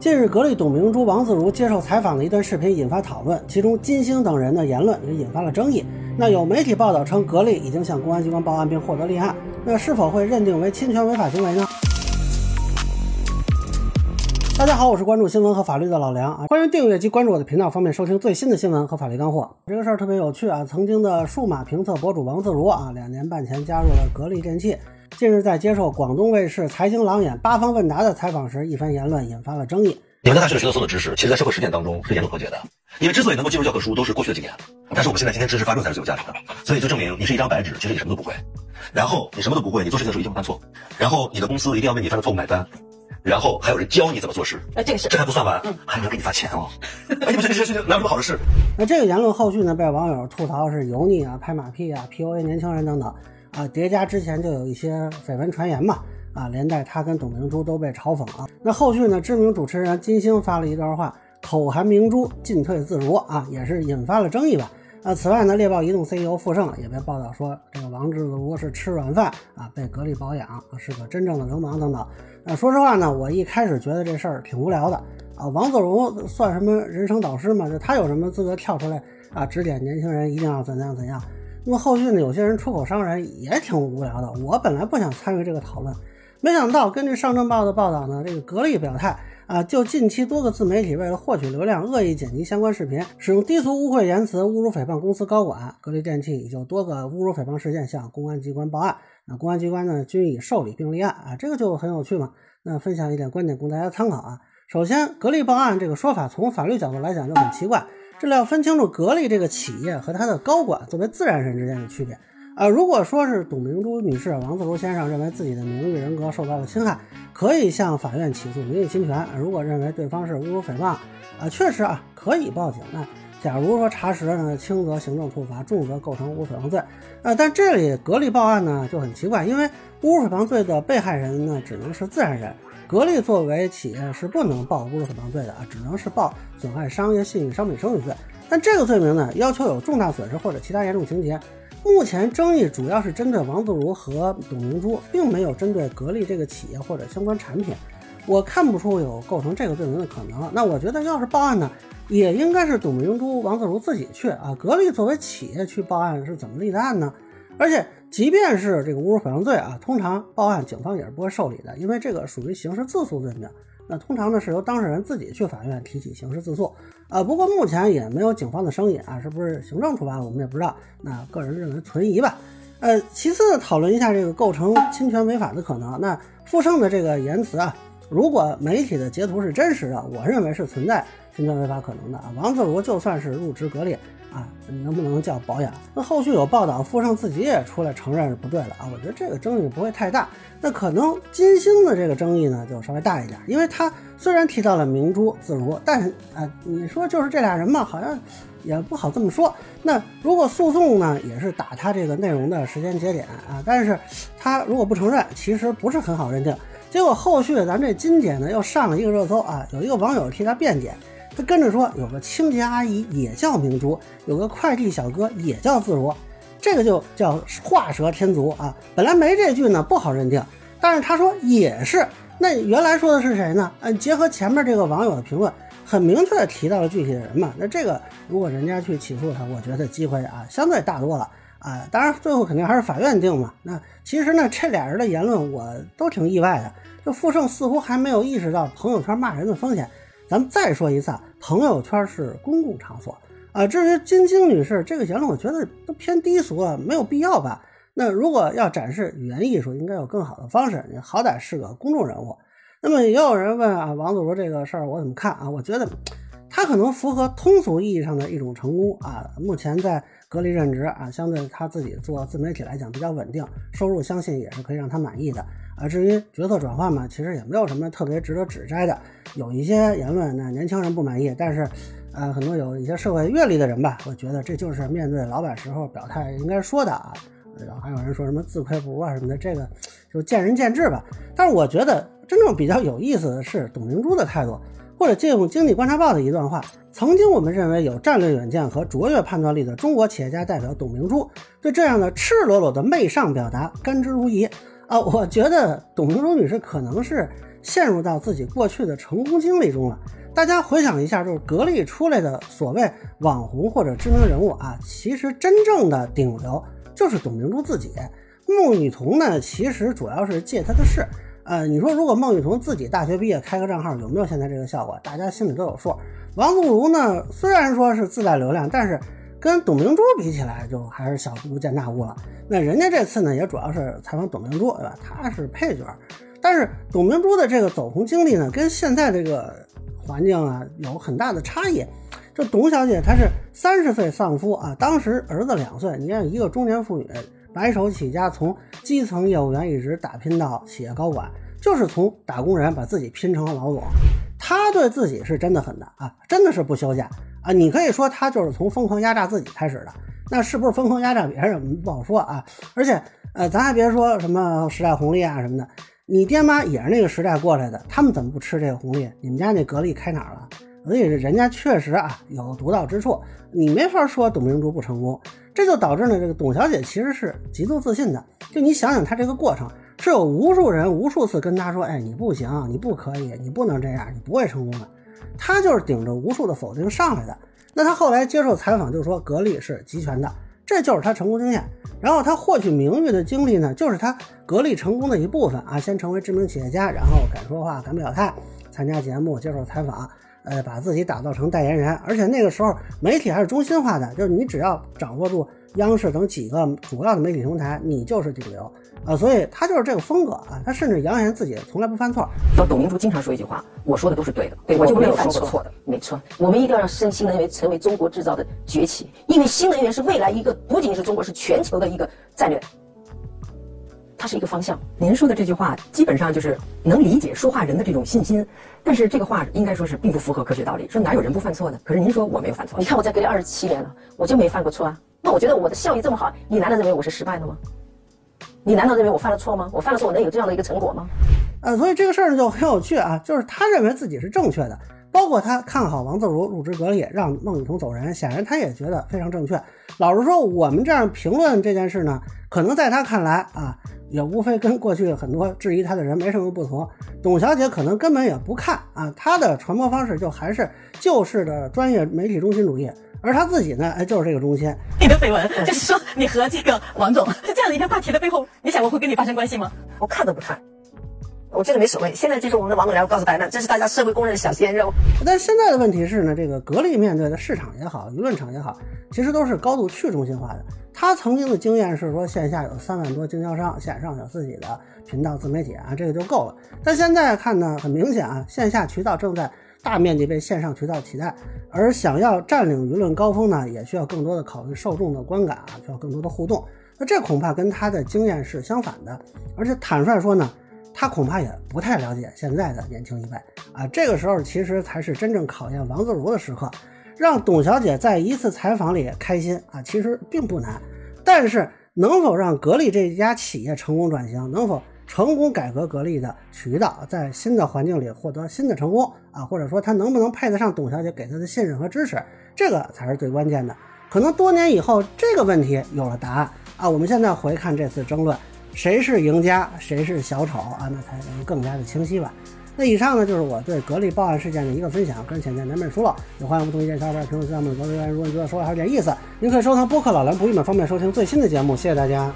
近日，格力董明珠、王自如接受采访的一段视频引发讨论，其中金星等人的言论也引发了争议。那有媒体报道称，格力已经向公安机关报案并获得立案，那是否会认定为侵权违法行为呢？大家好，我是关注新闻和法律的老梁啊，欢迎订阅及关注我的频道，方便收听最新的新闻和法律干货。这个事儿特别有趣啊，曾经的数码评测博主王自如啊，2年半前加入了格力电器。近日在接受广东卫视财经朗眼八方问答的采访时，一番言论引发了争议。你们刚才学到所有的知识，其实在社会实践当中是严重脱节的。因为之所以能够进入教科书，都是过去的经验，但是我们现在今天知识发表才是最有价值的。所以就证明你是一张白纸，其实你什么都不会。然后你什么都不会，你做事情的时候一定会犯错。然后你的公司一定要为你犯的错误买单。然后还有人教你怎么做事，这还不算完，还有人给你发钱哦。你们这些事情哪有什么好的事？那这个言论后续呢，被网友吐槽是油腻啊、拍马屁啊、PUA 年轻人等等啊，叠加之前就有一些绯闻传言嘛，啊，连带他跟董明珠都被嘲讽啊。那后续呢，知名主持人金星发了一段话，口含明珠，进退自如啊，也是引发了争议吧。此外呢，猎豹移动 CEO 傅盛也被报道说，这个王自如是吃软饭啊，被格力保养啊，是个真正的流氓等等。说实话呢，我一开始觉得这事儿挺无聊的啊，王自如算什么人生导师嘛？就他有什么资格跳出来啊，指点年轻人一定要怎样怎样？那么后续呢，有些人出口伤人也挺无聊的。我本来不想参与这个讨论，没想到根据上证报的报道呢，这个格力表态。就近期多个自媒体为了获取流量，恶意剪辑相关视频，使用低俗污秽言辞侮辱诽谤公司高管。格力电器已就多个侮辱诽谤事件向公安机关报案，那公安机关呢均已受理并立案啊，这个就很有趣嘛。那分享一点观点供大家参考啊。首先，格力报案这个说法从法律角度来讲就很奇怪，这里要分清楚格力这个企业和他的高管作为自然人之间的区别。如果说是董明珠女士、王自如先生认为自己的名誉人格受到了侵害，可以向法院起诉名誉侵权。如果认为对方是侮辱诽谤，确实啊可以报警。那假如说查实呢，轻则行政处罚，重则构成侮辱诽谤罪。但这里格力报案呢就很奇怪，因为侮辱诽谤罪的被害人呢只能是自然人，格力作为企业是不能报侮辱诽谤罪的啊，只能是报损害商业信誉、商品声誉罪。但这个罪名呢要求有重大损失或者其他严重情节。目前争议主要是针对王自如和董明珠，并没有针对格力这个企业或者相关产品，我看不出有构成这个罪名的可能。那我觉得要是报案呢，也应该是董明珠、王自如自己去啊，格力作为企业去报案是怎么立的案呢？而且即便是这个侮辱诽谤罪啊，通常报案警方也是不会受理的，因为这个属于刑事自诉罪名。那通常呢是由当事人自己去法院提起刑事自诉，不过目前也没有警方的声音啊，是不是行政处罚我们也不知道，那个人认为存疑吧。其次讨论一下这个构成侵权违法的可能。那傅盛的这个言辞啊，如果媒体的截图是真实的，我认为是存在侵权违法可能的啊。王自如就算是入职格力啊，能不能叫保养？那后续有报道，傅盛自己也出来承认是不对了啊。我觉得这个争议不会太大。那可能金星的这个争议呢，就稍微大一点，因为他虽然提到了明珠、自如，但是你说就是这俩人嘛，好像也不好这么说。那如果诉讼呢，也是打他这个内容的时间节点啊，但是他如果不承认，其实不是很好认定。结果后续咱这金姐呢，又上了一个热搜啊，有一个网友替他辩解。他跟着说，有个清洁阿姨也叫明珠，有个快递小哥也叫自如，这个就叫画蛇添足啊。本来没这句呢不好认定，但是他说也是，那原来说的是谁呢？结合前面这个网友的评论，很明确的提到了具体的人嘛。那这个如果人家去起诉他，我觉得机会啊相对大多了啊。当然最后肯定还是法院定嘛。那其实呢，这俩人的言论我都挺意外的，就傅盛似乎还没有意识到朋友圈骂人的风险。咱们再说一次，朋友圈是公共场所啊。至于金星女士这个言论，我觉得都偏低俗啊，没有必要吧。那如果要展示语言艺术，应该有更好的方式，你好歹是个公众人物。那么也有人问啊，王自如这个事儿我怎么看啊？我觉得他可能符合通俗意义上的一种成功啊。目前在格力任职啊，相对他自己做自媒体来讲比较稳定，收入相信也是可以让他满意的。至于角色转换嘛，其实也没有什么特别值得指摘的。有一些言论呢，年轻人不满意，但是很多有一些社会阅历的人吧，我觉得这就是面对老板时候表态应该说的啊。然后还有人说什么自愧不如啊什么的，这个就见仁见智吧。但是我觉得真正比较有意思的是董明珠的态度，或者借用经济观察报的一段话，曾经我们认为有战略远见和卓越判断力的中国企业家代表董明珠，对这样的赤裸裸的媚上表达甘之如饴。我觉得董明珠女士可能是陷入到自己过去的成功经历中了。大家回想一下，就是格力出来的所谓网红或者知名人物啊，其实真正的顶流就是董明珠自己。孟羽童呢，其实主要是借他的势。你说如果孟羽童自己大学毕业开个账号，有没有现在这个效果？大家心里都有数。王自如呢，虽然说是自带流量，但是跟董明珠比起来，就还是小巫见大巫了。那人家这次呢，也主要是采访董明珠，对吧？他是配角。但是董明珠的这个走红经历呢，跟现在这个环境啊有很大的差异。这董小姐她是30岁丧夫啊，当时儿子2岁，你看一个中年妇女白手起家，从基层业务员一直打拼到企业高管，就是从打工人把自己拼成了老总。她对自己是真的狠的啊，真的是不休假啊。你可以说她就是从疯狂压榨自己开始的，那是不是疯狂压榨别人不好说啊。而且咱还别说什么时代红利啊什么的，你爹妈也是那个时代过来的，他们怎么不吃这个红利？你们家那格力开哪儿了？所以人家确实啊有独到之处，你没法说董明珠不成功。这就导致呢，这个董小姐其实是极度自信的。就你想想她这个过程，是有无数人无数次跟她说，哎，你不行，你不可以，你不能这样，你不会成功的。她就是顶着无数的否定上来的。那她后来接受采访就说，格力是集权的，这就是她成功经验。然后他获取名誉的经历呢，就是他格力成功的一部分啊。先成为知名企业家，然后敢说话敢表态，参加节目接受采访，把自己打造成代言人。而且那个时候媒体还是中心化的，就是你只要掌握住央视等几个主要的媒体平台，你就是顶流啊。所以他就是这个风格啊。他甚至扬言自己从来不犯错。说董明珠经常说一句话，我说的都是对的，对，我就没有犯过错的。没错，我们一定要让新能源成为中国制造的崛起，因为新能源是未来一个不仅是中国，是全球的一个战略，它是一个方向。您说的这句话基本上就是能理解说话人的这种信心，但是这个话应该说是并不符合科学道理，说哪有人不犯错的？可是您说我没有犯错，你看我在格力27年了，我就没犯过错啊。那我觉得我的效益这么好，你难道认为我是失败的吗？你难道认为我犯了错吗？我犯了错，我能有这样的一个成果吗？所以这个事儿就很有趣啊，就是他认为自己是正确的，包括他看好王自如入职格力，让孟羽童走人，显然他也觉得非常正确。老实说，我们这样评论这件事呢，可能在他看来啊，也无非跟过去很多质疑他的人没什么不同。董小姐可能根本也不看啊，她的传播方式就还是旧式的专业媒体中心主义。而他自己呢，就是这个中心。你的绯闻就是说你和这个王总在这样的一个话题的背后，你想过会跟你发生关系吗？我看都不看，我觉得没所谓。现在就是我们的王总来，我告诉白曼，这是大家社会公认的小鲜肉。但现在的问题是呢，这个格力面对的市场也好，舆论场也好，其实都是高度去中心化的。他曾经的经验是说，线下有3万多经销商，线上有自己的频道自媒体啊，这个就够了。但现在看呢，很明显啊，线下渠道正在大面积被线上渠道取代，而想要占领舆论高峰呢，也需要更多的考虑受众的观感啊，需要更多的互动。那这恐怕跟他的经验是相反的，而且坦率说呢，他恐怕也不太了解现在的年轻一辈啊。这个时候其实才是真正考验王自如的时刻，让董小姐在一次采访里开心啊，其实并不难。但是能否让格力这家企业成功转型，能否成功改革格力的渠道，在新的环境里获得新的成功啊，或者说他能不能配得上董小姐给他的信任和支持，这个才是最关键的。可能多年以后这个问题有了答案啊，我们现在回看这次争论，谁是赢家谁是小丑啊，那才能更加的清晰吧。那以上呢，就是我对格力报案事件的一个分享，跟浅见难免疏漏，也欢迎不同意见小伙伴评论区下面留言。如果你觉得说话还有点意思，您可以收藏播客老蓝不郁闷，方便收听最新的节目。谢谢大家。